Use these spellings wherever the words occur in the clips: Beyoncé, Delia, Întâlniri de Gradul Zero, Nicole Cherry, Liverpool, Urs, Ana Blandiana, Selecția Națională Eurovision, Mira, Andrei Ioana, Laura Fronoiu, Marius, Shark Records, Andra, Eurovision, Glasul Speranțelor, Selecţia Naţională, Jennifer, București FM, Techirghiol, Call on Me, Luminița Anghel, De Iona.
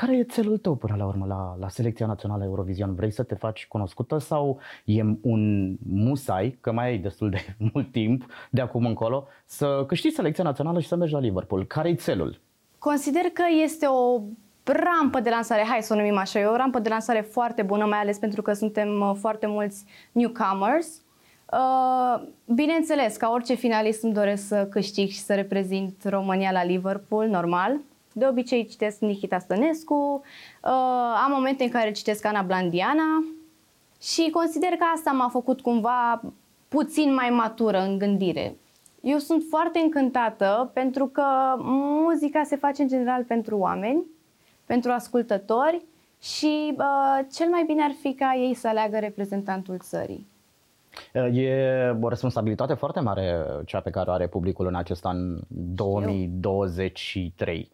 Care e țelul tău până la urmă la Selecția Națională Eurovision? Vrei să te faci cunoscută sau e un musai, că mai ai destul de mult timp de acum încolo, să câștigi Selecția Națională și să mergi la Liverpool? Care e țelul? Consider că este o rampă de lansare, hai să o numim așa, e o rampă de lansare foarte bună, mai ales pentru că suntem foarte mulți newcomers. Bineînțeles, ca orice finalist îmi doresc să câștig și să reprezint România la Liverpool, normal. De obicei citesc Nichita Stănescu, am momente în care citesc Ana Blandiana și consider că asta m-a făcut cumva puțin mai matură în gândire. Eu sunt foarte încântată pentru că muzica se face în general pentru oameni, pentru ascultători și cel mai bine ar fi ca ei să aleagă reprezentantul țării. E o responsabilitate foarte mare cea pe care o are publicul în acest an 2023.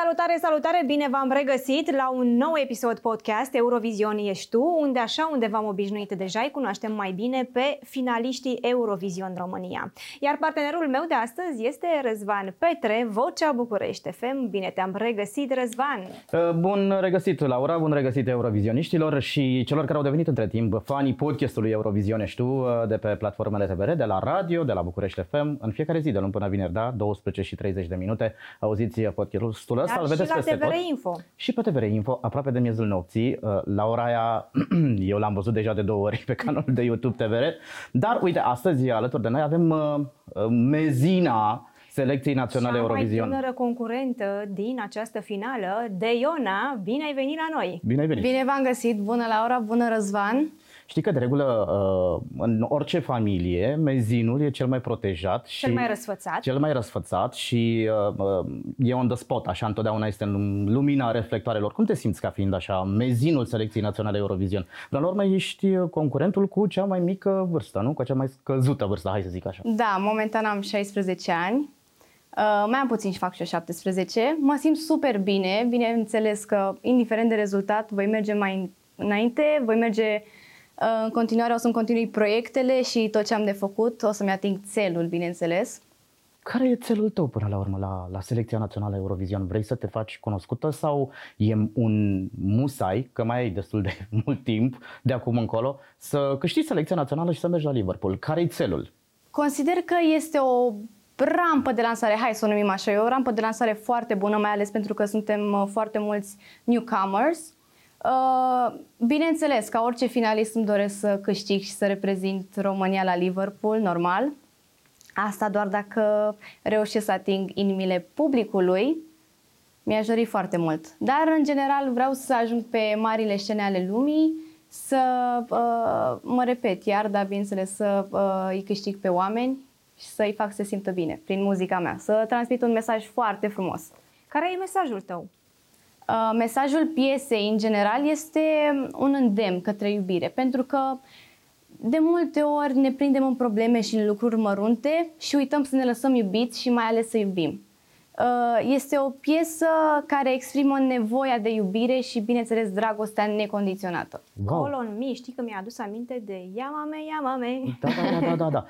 Salutare, salutare! Bine v-am regăsit la un nou episod podcast Eurovision ești tu, unde așa unde v-am obișnuit deja, îi cunoaștem mai bine pe finaliștii Eurovision România. Iar partenerul meu de astăzi este Răzvan Petre, Vocea București FM. Bine te-am regăsit, Răzvan! Bun regăsit, Laura! Bun regăsit eurovisioniștilor și celor care au devenit între timp fanii podcastului Eurovision ești tu de pe platformele TVR, de la radio, de la București FM, în fiecare zi de luni până vineri, da, 12:30 de minute. Auziți podcastul ăsta. Dar și la TVR Info. Și pe TVR Info, aproape de miezul nopții, la ora aia, eu l-am văzut deja de 2 ori pe canalul de YouTube TVR. Dar uite, astăzi alături de noi avem mezina Selecției Naționale Eurovision. Cea mai tânără concurentă din această finală, De Iona. Bine ai venit la noi! Bine ai venit! Bine v-am găsit! Bună Laura, bună Răzvan! Știi că de regulă în orice familie mezinul e cel mai protejat, cel mai răsfățat și e on the spot, așa întotdeauna este în lumina reflectoarelor. Cum te simți ca fiind așa mezinul Selecției Naționale Eurovision? Până la urmă ești concurentul cu cea mai mică vârstă, nu? Cu cea mai scăzută vârstă, hai să zic așa. Da, momentan am 16 ani. Mai am puțin și fac și 17. Mă simt super bine, bineînțeles că indiferent de rezultat voi merge mai înainte, voi merge în continuare, o să-mi continui proiectele și tot ce am de făcut, o să-mi ating țelul, bineînțeles. Care e țelul tău până la urmă la Selecția Națională Eurovision? Vrei să te faci cunoscută sau e un musai, că mai ai destul de mult timp de acum încolo, să câștigi Selecția Națională și să mergi la Liverpool? Care e țelul? Consider că este o rampă de lansare, hai să o numim așa, e o rampă de lansare foarte bună, mai ales pentru că suntem foarte mulți newcomers. Bineînțeles, ca orice finalist îmi doresc să câștig și să reprezint România la Liverpool, normal. Asta doar dacă reușesc să ating inimile publicului, mi-aș dori foarte mult. Dar, în general, vreau să ajung pe marile scene ale lumii, să mă repet iar, dar bineînțeles să îi câștig pe oameni și să îi fac să se simtă bine prin muzica mea, să transmit un mesaj foarte frumos. Care e mesajul tău? Mesajul piesei, în general, este un îndemn către iubire, pentru că de multe ori ne prindem în probleme și în lucruri mărunte și uităm să ne lăsăm iubiți și mai ales să iubim. Este o piesă care exprimă nevoia de iubire și, bineînțeles, dragostea necondiționată. Wow. Call on Me, știi că mi-a adus aminte de Yamame, Yamame. Da.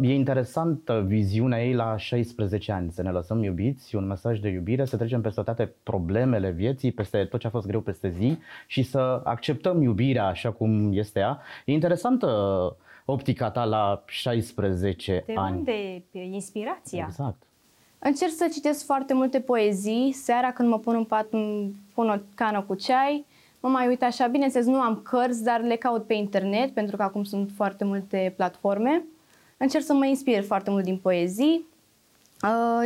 E interesantă viziunea ei la 16 ani, să ne lăsăm iubiți, un mesaj de iubire, să trecem peste toate problemele vieții, peste tot ce a fost greu peste zi și să acceptăm iubirea așa cum este ea. E interesantă optica ta la 16 ani. De unde e inspirația? Exact. Încerc să citesc foarte multe poezii, seara când mă pun în pat, îmi pun o cană cu ceai, mă mai uit așa, bineînțeles nu am cărți, dar le caut pe internet, pentru că acum sunt foarte multe platforme. Încerc să mă inspir foarte mult din poezii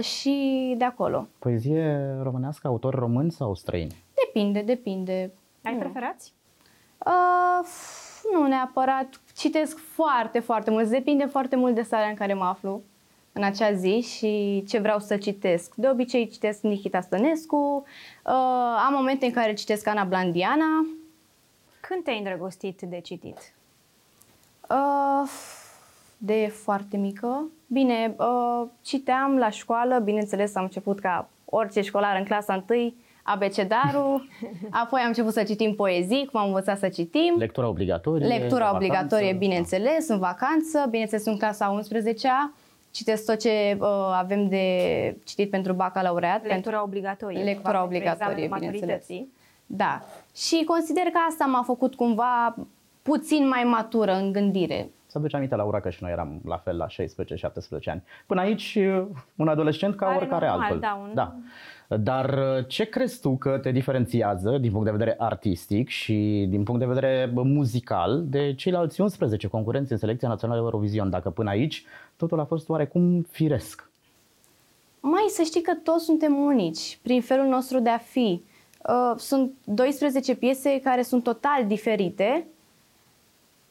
și de acolo. Poezie românească, autori români sau străini? Depinde. Ai preferați? Nu neapărat, citesc foarte mult, depinde foarte mult de starea în care mă aflu în acea zi și ce vreau să citesc. De obicei citesc Nichita Stănescu, am momente în care citesc Ana Blandiana. Când te-ai îndrăgostit de citit? De foarte mică. Bine, citeam la școală, bineînțeles am început ca orice școlar în clasa 1, abecedarul, apoi am început să citim poezii, cum am învățat să citim. Lectura obligatorie. Lectura obligatorie, bineînțeles, în vacanță, bineînțeles în clasa 11-a. Citesc tot ce avem de citit pentru bacalaureat. Lectura obligatorie. Lectura obligatorie, bineînțeles. Da. Și consider că asta m-a făcut cumva puțin mai matură în gândire. Să aduce aminte, Laura, că și noi eram la fel la 16-17 ani. Până aici, un adolescent ca oricare altfel. Da. Dar ce crezi tu că te diferențiază din punct de vedere artistic și din punct de vedere muzical de ceilalți 11 concurenți în Selecția Națională Eurovision, dacă până aici totul a fost oarecum firesc? Mai să știi că toți suntem unici prin felul nostru de a fi. Sunt 12 piese care sunt total diferite.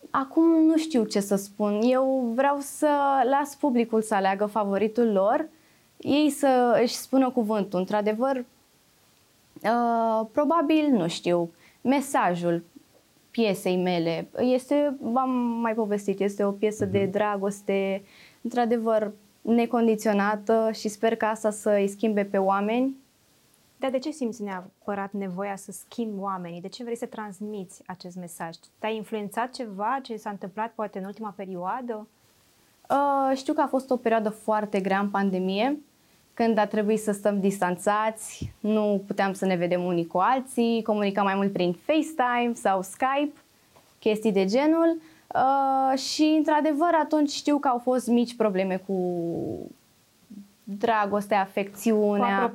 Acum nu știu ce să spun. Eu vreau să las publicul să aleagă favoritul lor, ei să își spună cuvântul. Într-adevăr, probabil, nu știu, mesajul piesei mele este, v-am mai povestit, este o piesă de dragoste, într-adevăr, necondiționată și sper că asta să îi schimbe pe oameni. Dar de ce simți neapărat nevoia să schimbi oamenii? De ce vrei să transmiți acest mesaj? Te-a influențat ceva ce s-a întâmplat poate în ultima perioadă? Știu că a fost o perioadă foarte grea în pandemie, când a trebuit să stăm distanțați, nu puteam să ne vedem unii cu alții, comunicam mai mult prin FaceTime sau Skype, chestii de genul. Și într-adevăr atunci știu că au fost mici probleme cu dragostea, afecțiunea,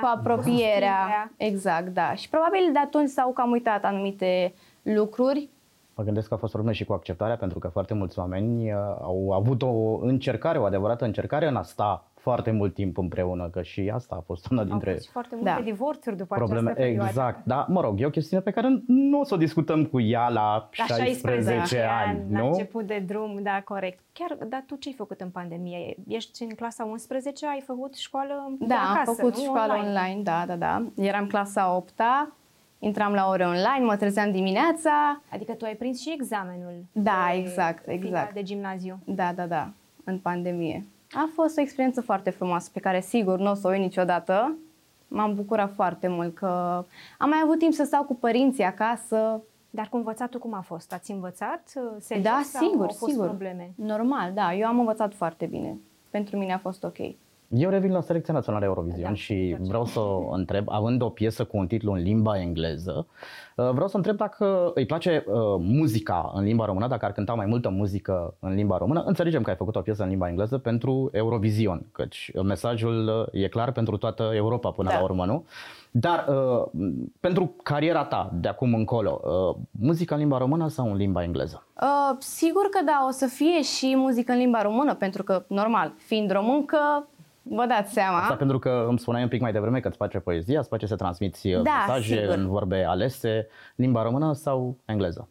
cu apropierea. Exact, da. Și probabil de atunci s-au cam uitat anumite lucruri. Mă gândesc că a fost probleme și cu acceptarea, pentru că foarte mulți oameni au avut o încercare, o adevărată încercare în a sta foarte mult timp împreună, că și asta a fost una dintre... Au fost și foarte multe divorțuri după această perioadă. Exact, da, mă rog, e o chestiune pe care nu o să o discutăm cu ea la 16 ani, nu? La început de drum, da, corect. Chiar, dar tu ce-ai făcut în pandemie? Ești în clasa 11, ai făcut școală acasă, am făcut școală online, da. Eram clasa 8-a. Intram la ore online, mă trezeam dimineața. Adică tu ai prins și examenul. Da, exact. De gimnaziu. Da, în pandemie. A fost o experiență foarte frumoasă, pe care sigur nu o să o iei niciodată. M-am bucurat foarte mult că am mai avut timp să stau cu părinții acasă. Dar cu învățatul cum a fost? Ați învățat? Da, sigur. Probleme? Normal, da. Eu am învățat foarte bine. Pentru mine a fost ok. Eu revin la Selecția Națională Eurovision și vreau să o întreb, având o piesă cu un titlu în limba engleză, vreau să întreb dacă îi place muzica în limba română, dacă ar cânta mai multă muzică în limba română. Înțelegem că ai făcut o piesă în limba engleză pentru Eurovision, căci mesajul e clar pentru toată Europa până la urmă, nu? Dar pentru cariera ta de acum încolo, muzica în limba română sau în limba engleză? Sigur că da, o să fie și muzică în limba română, pentru că, normal, fiind româncă, vă dați seama. Asta pentru că îmi spuneai un pic mai devreme că îți place poezia, îți place să transmiți mesaje în vorbe alese, limba română sau engleză?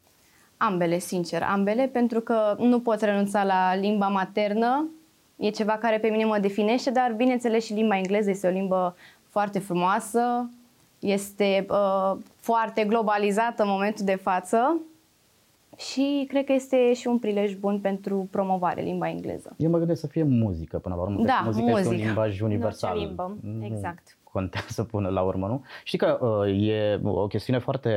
Ambele, sincer, ambele, pentru că nu pot renunța la limba maternă, e ceva care pe mine mă definește, dar bineînțeles și limba engleză este o limbă foarte frumoasă, este foarte globalizată în momentul de față. Și cred că este și un prilej bun pentru promovare, limba engleză. Eu mă gândesc să fie muzică până la urmă. Da, muzica este un limbaj universal. Limbă. Exact. Contează până la urmă, nu? Știi că e o chestiune foarte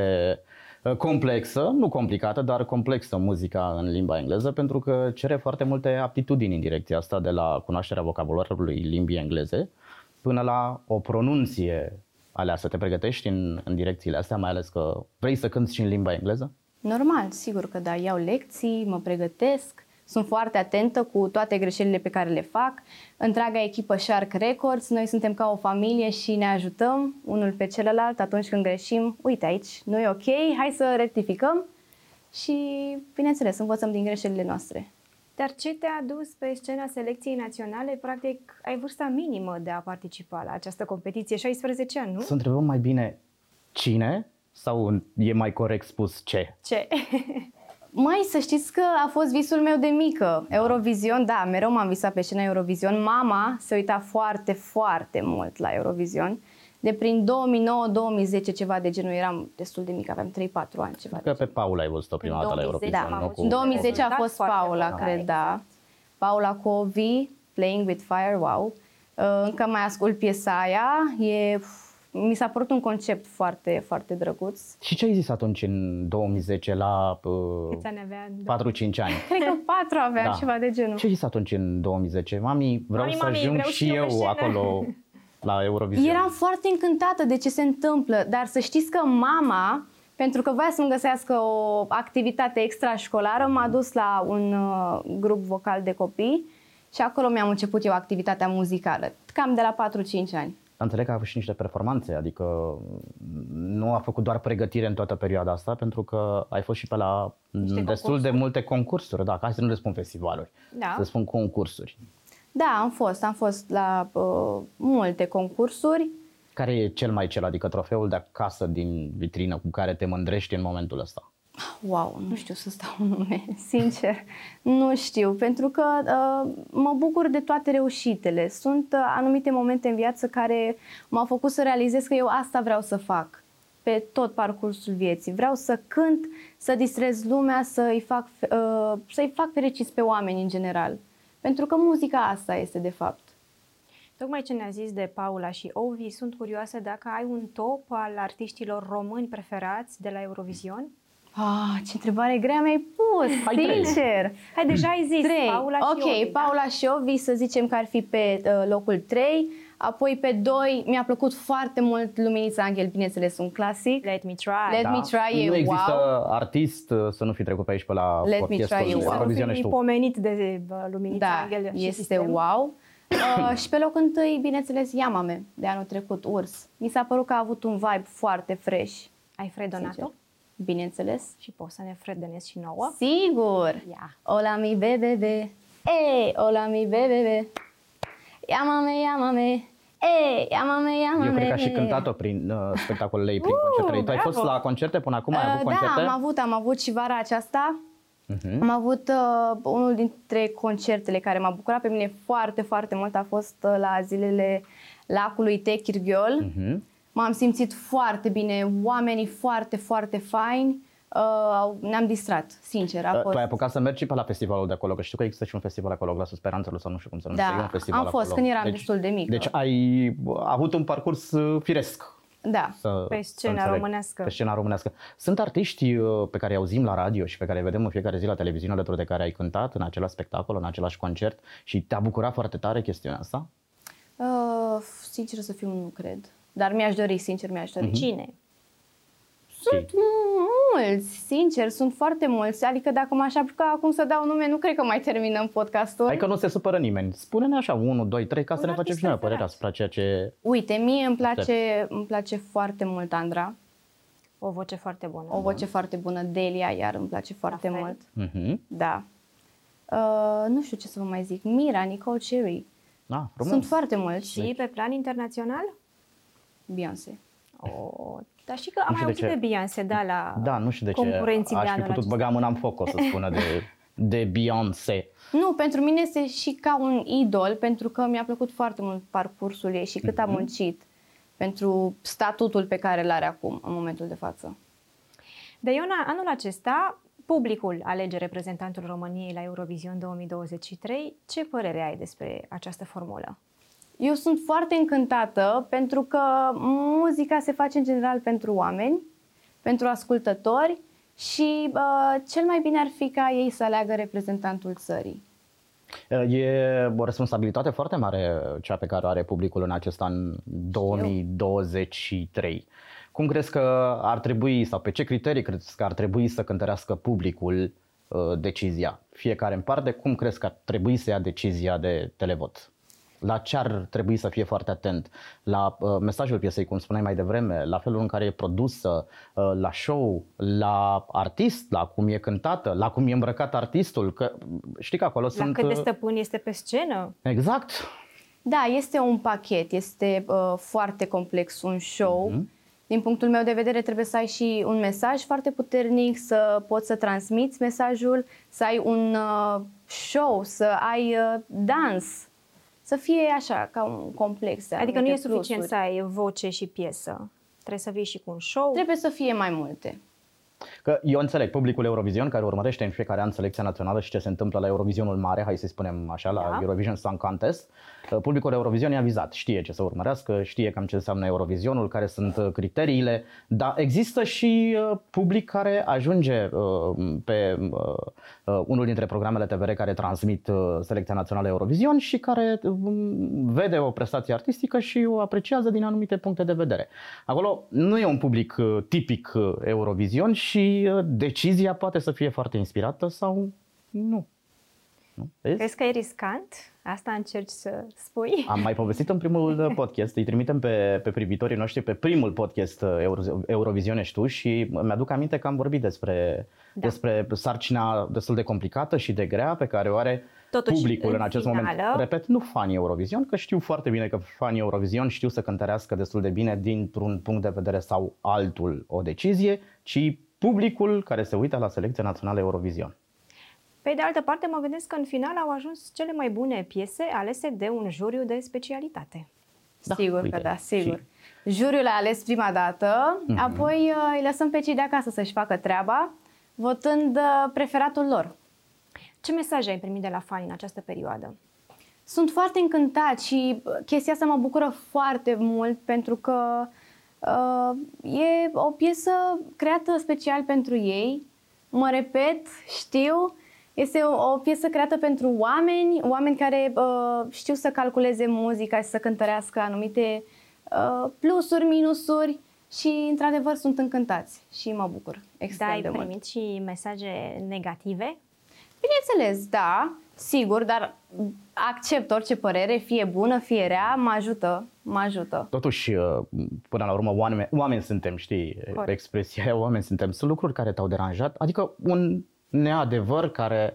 complexă, nu complicată, dar complexă muzica în limba engleză, pentru că cere foarte multe aptitudini în direcția asta, de la cunoașterea vocabularului limbii engleze până la o pronunție aleasă. Te pregătești în direcțiile astea, mai ales că vrei să cânti și în limba engleză? Normal, sigur că da, iau lecții, mă pregătesc, sunt foarte atentă cu toate greșelile pe care le fac. Întreaga echipă Shark Records, noi suntem ca o familie și ne ajutăm unul pe celălalt atunci când greșim. Uite aici, nu e ok, hai să rectificăm și, bineînțeles, învățăm din greșelile noastre. Dar ce te-a dus pe scena Selecției Naționale? Practic, ai vârsta minimă de a participa la această competiție, 16 ani, nu? Să întrebăm mai bine cine... Sau e mai corect spus ce? Ce? Măi, să știți că a fost visul meu de mică. Eurovision, da, mereu m-am visat pe scena Eurovision. Mama se uita foarte, foarte mult la Eurovision. De prin 2009-2010, ceva de genul, eram destul de mic, aveam 3-4 ani. Ceva că pe Paula ai văzut-o prima dată la Eurovision. Da, în 2010 a fost Paula, cred, da. Paula Covi, Playing with Fire, wow. Încă mai ascult piesa aia, e mi s-a părut un concept foarte, foarte drăguț. Și ce ai zis atunci în 2010 la 4-5 ani? Cred că 4 aveam, da, ceva de genul. Ce ai zis atunci în 2010? Mami, vreau să ajung și eu acolo la Eurovision. Eram foarte încântată de ce se întâmplă, dar să știți că mama, pentru că voia să-mi găsească o activitate extrașcolară, m-a dus la un grup vocal de copii și acolo mi-am început eu activitatea muzicală, cam de la 4-5 ani. Înțeleg că a avut și niște performanțe, adică nu a făcut doar pregătire în toată perioada asta, pentru că ai fost și pe la destul de multe concursuri, da, ca să nu le spun festivaluri, da, să spun concursuri. Da, am fost la multe concursuri. Care e cel, adică trofeul de acasă din vitrină cu care te mândrești în momentul ăsta? Wow, nu știu să-ți dau nume, sincer, nu știu, pentru că mă bucur de toate reușitele. Sunt anumite momente în viață care m-au făcut să realizez că eu asta vreau să fac pe tot parcursul vieții. Vreau să cânt, să distrez lumea, să-i fac fericiți pe oameni în general, pentru că muzica asta este de fapt. Tocmai ce ne-a zis de Paula și Ovi, sunt curioasă dacă ai un top al artiștilor români preferați de la Eurovision? Ah, ce întrebare grea mi-ai pus, sincer! Hai, deja ai zis, 3. Paula și Ovi. Ok, Paula și Ovi, să zicem că ar fi pe locul 3, apoi pe 2, mi-a plăcut foarte mult Luminița Anghel, bineînțeles, un classic. Let Me Try. Let Me Try, nu există artist să nu fi trecut pe aici pe la podcastul Eurovision. Să nu fi pomenit de Luminița Anghel și este wow. Și pe locul 1, bineînțeles, Yamame, de anul trecut, Urs. Mi s-a părut că a avut un vibe foarte fresh. Ai fredonat-o? Bineînțeles. Și poți să ne fredonezi și nouă? Sigur! Yeah. Ola mi bebebe, ei, ola mi bebebe, Yamame, Yamame, ei, Yamame, Yamame. Eu cred că a și cântat-o prin spectacolele ei, prin concertele. Tu ai fost la concerte până acum? Ai avut concerte? Da, am avut și vara aceasta. Am avut unul dintre concertele care m-a bucurat pe mine foarte, foarte mult a fost la zilele lacului Techirghiol. M-am simțit foarte bine, oamenii foarte, foarte faini, ne-am distrat, sincer. Tu ai apucat să mergi pe la festivalul de acolo, că știu că există și un festival acolo, Glasul Speranțelor sau nu știu cum se numește. Da, am fost acolo când eram destul de mică. Deci ai avut un parcurs firesc. Da, pe scena românească. Pe scena românească. Sunt artiști pe care îi auzim la radio și pe care îi vedem în fiecare zi la televiziune, alături de care ai cântat în același spectacol, în același concert, și te-a bucurat foarte tare chestiunea asta? Sincer să fiu, nu cred. Dar mi-aș dori. Cine? Sunt mulți, sincer, sunt foarte mulți. Adică dacă m-aș apuca acum să dau nume, nu cred că mai terminăm podcastul. Adică nu se supără nimeni. Spune-ne așa, 1, 2, 3, ca să ne facem și noi părerea asupra ceea ce... Uite, mie îmi place foarte mult Andra. O voce foarte bună. O voce foarte bună. Delia, iar îmi place foarte mult. Da. Nu știu ce să vă mai zic. Mira, Nicole Cherry. Da, sunt foarte mulți. Și pe plan internațional? Beyoncé. Dar și că am mai auzit de Beyoncé, da, la concurenții de anul. Aș fi putut băga mâna în foc, o să spună, de Beyoncé. Nu, pentru mine este și ca un idol, pentru că mi-a plăcut foarte mult parcursul ei și cât a muncit pentru statutul pe care îl are acum, în momentul de față. De Iona, anul acesta, publicul alege reprezentantul României la Eurovision 2023. Ce părere ai despre această formulă? Eu sunt foarte încântată pentru că muzica se face în general pentru oameni, pentru ascultători și cel mai bine ar fi ca ei să aleagă reprezentantul țării. E o responsabilitate foarte mare cea pe care o are publicul în acest an 2023. Cum crezi că ar trebui sau pe ce criterii crezi că ar trebui să cântărească publicul decizia? Fiecare în parte, cum crezi că ar trebui să ia decizia de televot? La ce ar trebui să fie foarte atent? La mesajul piesei, cum spuneai mai devreme, la felul în care e produsă, la show, la artist, la cum e cântată, la cum e îmbrăcat artistul, că știi că acolo sunt... La cât de stăpân este pe scenă. Exact. Da, este un pachet, este foarte complex un show. Din punctul meu de vedere trebuie să ai și un mesaj foarte puternic, să poți să transmiți mesajul, să ai un show, să ai dans. Să fie așa, ca un complex. Adică nu e suficient să ai voce și piesă. Trebuie să vii și cu un show. Trebuie să fie mai multe. Că eu înțeleg publicul Eurovision care urmărește în fiecare an selecția națională și ce se întâmplă la Eurovisionul mare, hai să spunem așa, la Eurovision Song Contest. Publicul Eurovision e avizat, știe ce să urmărească, știe cam ce înseamnă Eurovisionul, care sunt criteriile, dar există și public care ajunge pe unul dintre programele TVR care transmit selecția națională Eurovision și care vede o prestație artistică și o apreciază din anumite puncte de vedere. Acolo nu e un public tipic Eurovision și decizia poate să fie foarte inspirată sau nu. Crezi că e riscant? Asta încerci să spui? Am mai povestit în primul podcast, îi trimitem pe privitorii noștri pe primul podcast Eurovizionești tu și mi-aduc aminte că am vorbit despre sarcina destul de complicată și de grea pe care o are totuși publicul în acest moment. Repet, nu fanii Eurovision, că știu foarte bine că fanii Eurovision știu să cântărească destul de bine dintr-un punct de vedere sau altul o decizie, ci publicul care se uită la selecția națională Eurovision. Pe de altă parte, mă gândesc că în final au ajuns cele mai bune piese alese de un juriu de specialitate. Da, sigur că da, sigur. Și... juriul a ales prima dată, apoi îi lăsăm pe cei de acasă să-și facă treaba, votând preferatul lor. Ce mesaje ai primit de la fani în această perioadă? Sunt foarte încântat și chestia asta mă bucură foarte mult pentru că e o piesă creată special pentru ei. Mă repet, știu... este o piesă creată pentru oameni care știu să calculeze muzica și să cântărească anumite plusuri, minusuri și, într-adevăr, sunt încântați și mă bucur extrem de mult. Ai primit și mesaje negative? Bineînțeles, da, sigur, dar accept orice părere, fie bună, fie rea, mă ajută. Totuși, până la urmă, oameni suntem, știi, expresia, oameni suntem. Sunt lucruri care te-au deranjat, adică un neadevăr care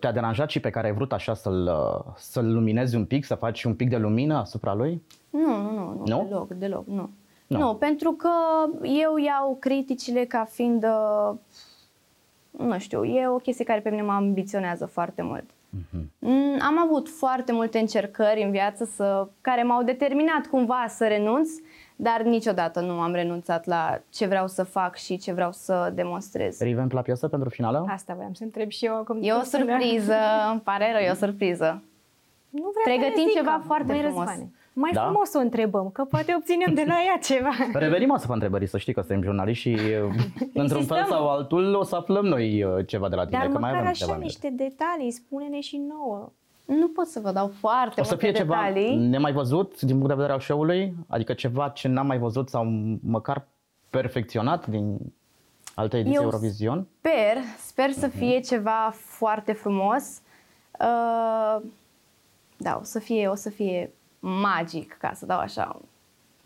te-a deranjat și pe care ai vrut așa să-l luminezi un pic, să faci un pic de lumină asupra lui? Nu? Deloc, nu. No. Nu, pentru că eu iau criticile ca fiind, nu știu, e o chestie care pe mine mă ambiționează foarte mult. Am avut foarte multe încercări în viață care m-au determinat cumva să renunț, dar niciodată nu am renunțat la ce vreau să fac și ce vreau să demonstrez. Revamp la piesă pentru finală? Asta voiam să întreb și eu acum. E o surpriză, îmi pare rău, e o surpriză. Nu vreau pregătim ceva foarte frumos. Răzvane. Mai frumos o întrebăm, că poate obținem de la ea ceva. Revenim asupra întrebării, să știi că suntem jurnaliști și într-un fel sau altul o să aflăm noi ceva de la tine. Dar că mai avem așa niște detalii, spune-ne și nouă. Nu pot să vă dau foarte multe detalii. O să fie ceva nemai văzut din punct de vedere al show-ului? Adică ceva ce n-am mai văzut sau măcar perfecționat din alte ediții Eurovision? Sper să fie ceva foarte frumos. Da, o să fie magic, ca să dau așa.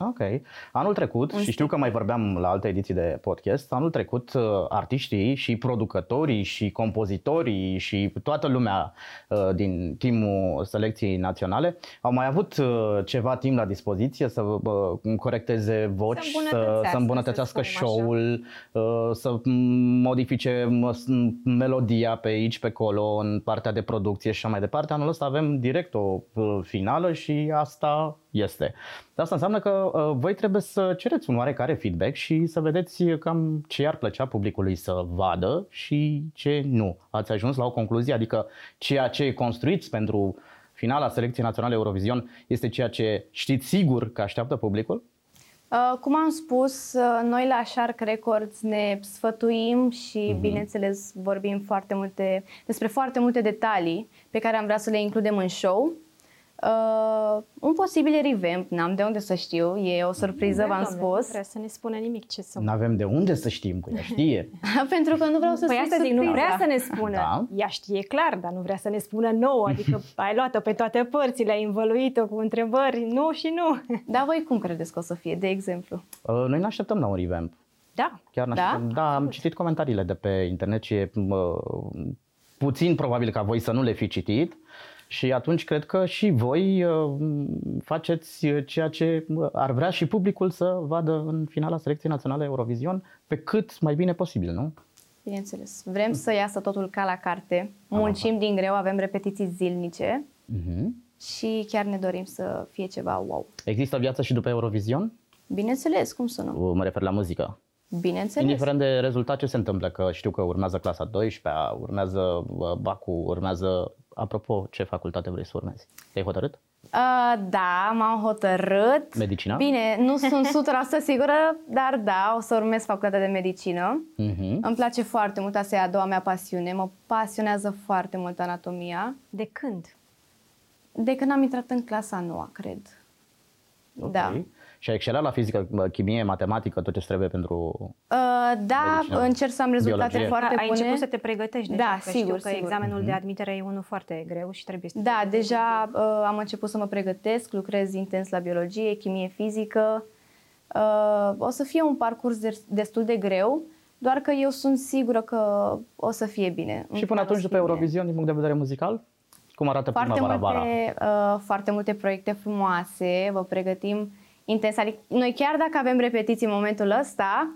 Ok. Anul trecut, și știu că mai vorbeam la alte ediții de podcast, anul trecut artiștii și producătorii și compozitorii și toată lumea din timul selecției naționale au mai avut ceva timp la dispoziție să corecteze voci, să îmbunătățească show-ul, să modifice melodia pe aici, pe acolo, în partea de producție și așa mai departe. Anul ăsta avem direct o finală și asta este. Asta înseamnă că voi trebuie să cereți un oarecare feedback și să vedeți cam ce ar plăcea publicului să vadă și ce nu. Ați ajuns la o concluzie, adică ceea ce construiți pentru finala selecției naționale Eurovision este ceea ce știți sigur că așteaptă publicul? Cum am spus, noi la Shark Records ne sfătuim și, bineînțeles, vorbim despre foarte multe detalii pe care am vrea să le includem în show. Un posibil revamp, n-am de unde să știu, e o surpriză, v-am spus. Nu vrea să ne spune nimic ce să... N-avem de unde să știm, că ea știe. Pentru că nu vreau să spun surpriză. Nu vrea să ne spună. Da. Ea știe clar, dar nu vrea să ne spună nouă, adică ai luat-o pe toate părțile, ai învăluit-o cu întrebări, nu și nu. Dar voi cum credeți că o să fie, de exemplu? Noi ne așteptăm la un revamp. Da. Chiar ne așteptăm. Da, am citit comentariile de pe internet și e puțin probabil ca voi să nu le fi citit. Și atunci cred că și voi faceți ceea ce ar vrea și publicul să vadă în finala selecției naționale Eurovision pe cât mai bine posibil, nu? Bineînțeles. Vrem să iasă totul ca la carte. Muncim din greu, avem repetiții zilnice și chiar ne dorim să fie ceva wow. Există viață și după Eurovision? Bineînțeles, cum să nu? Mă refer la muzică. Bineînțeles. Indiferent de rezultat ce se întâmplă, că știu că urmează clasa 12-a, urmează bacul, urmează... Apropo, ce facultate vrei să urmezi? Te-ai hotărât? Da, m-am hotărât. Medicina? Bine, nu sunt 100% sigură, dar da, o să urmez facultatea de medicină. Uh-huh. Îmi place foarte mult, asta e a doua mea pasiune. Mă pasionează foarte mult anatomia. De când? De când am intrat în clasa 9, cred. Okay. Da. Și ai excelat la fizică, chimie, matematică, tot ce trebuie pentru da, medicină, încerc să am rezultate biologie foarte bune. Ai început să te pregătești deja, da, că sigur, știu că examenul de admitere e unul foarte greu și trebuie să... Da, deja am început să mă pregătesc, lucrez intens la biologie, chimie, fizică. O să fie un parcurs destul de greu, doar că eu sunt sigură că o să fie bine. Și până atunci, după Eurovision, din punct de vedere muzical, cum arată primăvara, vara? Foarte multe proiecte frumoase, vă pregătim intens. Adică noi chiar dacă avem repetiții în momentul ăsta,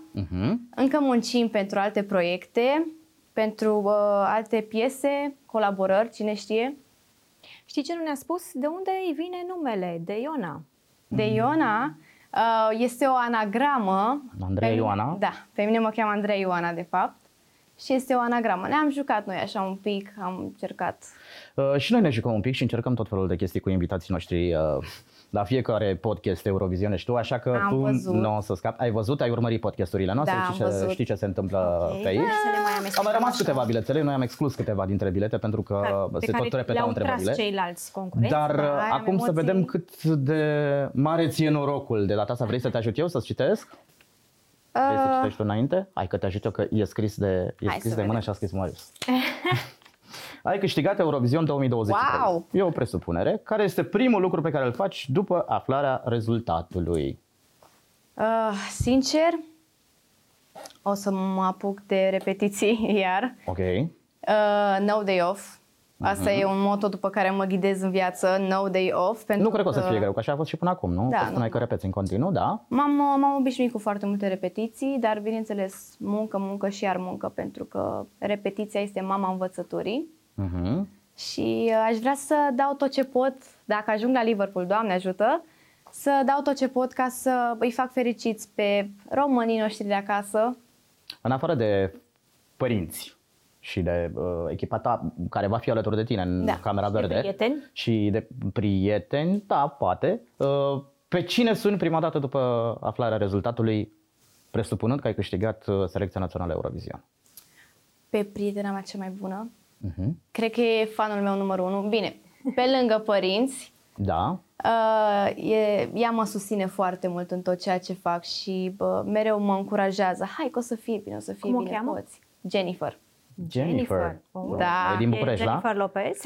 încă muncim pentru alte proiecte, pentru alte piese, colaborări, cine știe. Știi ce nu ne-a spus? De unde îi vine numele De Iona? De Iona este o anagramă. Andrei Ioana? Da, pe mine mă cheamă Andrei Ioana de fapt. Și este o anagramă. Ne-am jucat noi așa un pic, am încercat. Și noi ne jucăm un pic și încercăm tot felul de chestii cu invitații noștri la fiecare podcast Eurovision, și tu, așa că tu nu o să scapi. Ai văzut, ai urmărit podcasturile noastre, da, știi ce se întâmplă pe aici. Da. Au rămas câteva biletele, noi am exclus câteva dintre bilete pentru că se tot repetau întrebările. Ceilalți concurenți. Dar acum emoții. Să vedem cât de mare ție norocul. De data asta vrei să te ajut eu să-ți citesc? Vrei să citești tu înainte? Hai că te ajut eu, că e scris de mână și a scris Marius. Ai câștigat Eurovision 2023. Wow! E o presupunere. Care este primul lucru pe care îl faci după aflarea rezultatului? Sincer, o să mă apuc de repetiții iar. Ok. No day off. Asta e un motto după care mă ghidez în viață, no day off. Pentru nu cred că o să fie greu, că așa a fost și până acum, nu? Da, spuneai că repeți în continuu, da? M-am obișnuit cu foarte multe repetiții, dar bineînțeles muncă și iar muncă, pentru că repetiția este mama învățăturii. Și aș vrea să dau tot ce pot, dacă ajung la Liverpool, Doamne ajută, să dau tot ce pot ca să îi fac fericiți pe românii noștri de acasă. În afară de părinți și de echipa ta care va fi alături de tine în Camera Verde. Și de prieteni. Da, poate. Pe cine suni prima dată după aflarea rezultatului, presupunând că ai câștigat Selecția Națională Eurovision? Pe prietena mea cea mai bună. Cred că e fanul meu numărul 1. Bine, pe lângă părinți. Da. Ea mă susține foarte mult în tot ceea ce fac și mereu mă încurajează. Hai că o să fie bine, o să fie bine. Cum o cheamă? Jennifer. Da. E din București, Jennifer Lopez?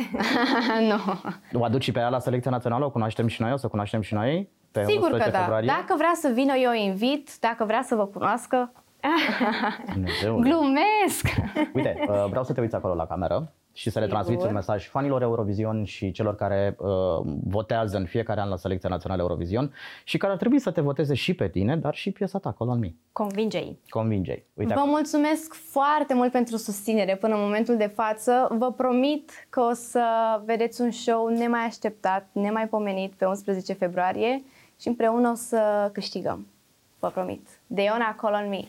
Nu. O aduci pe ea la Selecția Națională? O cunoaștem și noi? O să cunoaștem și noi? Pe sigur că da. Februarie? Dacă vrea să vină, eu o invit. Dacă vrea să vă cunoască. Glumesc! Uite, vreau să te uiți acolo la cameră și să le transmiți un mesaj fanilor Eurovision și celor care votează în fiecare an la Selecția Națională Eurovision și care ar trebui să te voteze și pe tine, dar și piesa ta, Call on Me. Convinge-i. Uite, vă mulțumesc foarte mult pentru susținere până în momentul de față. Vă promit că o să vedeți un show nemai așteptat, nemai pomenit pe 11 februarie și împreună o să câștigăm. Vă promit. De Iona, Call on Me.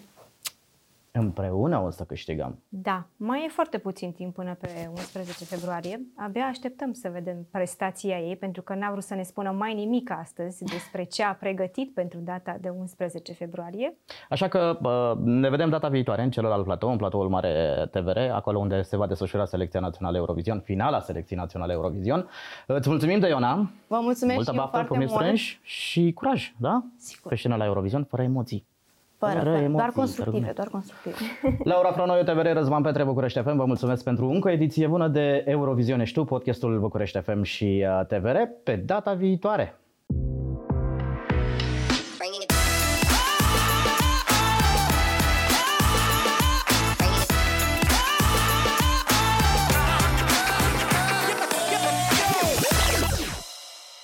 Împreună o să câștigăm. Da, mai e foarte puțin timp până pe 11 februarie. Abia așteptăm să vedem prestația ei, pentru că n-a vrut să ne spună mai nimic astăzi despre ce a pregătit pentru data de 11 februarie. Așa că ne vedem data viitoare în celălalt platou, în platoul mare TVR, acolo unde se va desfășura Selecția Națională Eurovision, finala Selecției Naționale Eurovision. Îți mulțumim, De Iona. Vă mulțumesc multă și baftă, eu foarte mult. Și curaj, da? Sigur. Pe scenă la Eurovision, fără emoții. Doar constructive, Laura Fronoiu, TVR, Răzvan Petre, București FM. Vă mulțumesc pentru încă o ediție bună de Eurovision. Știu, podcastul București FM și TVR. Pe data viitoare!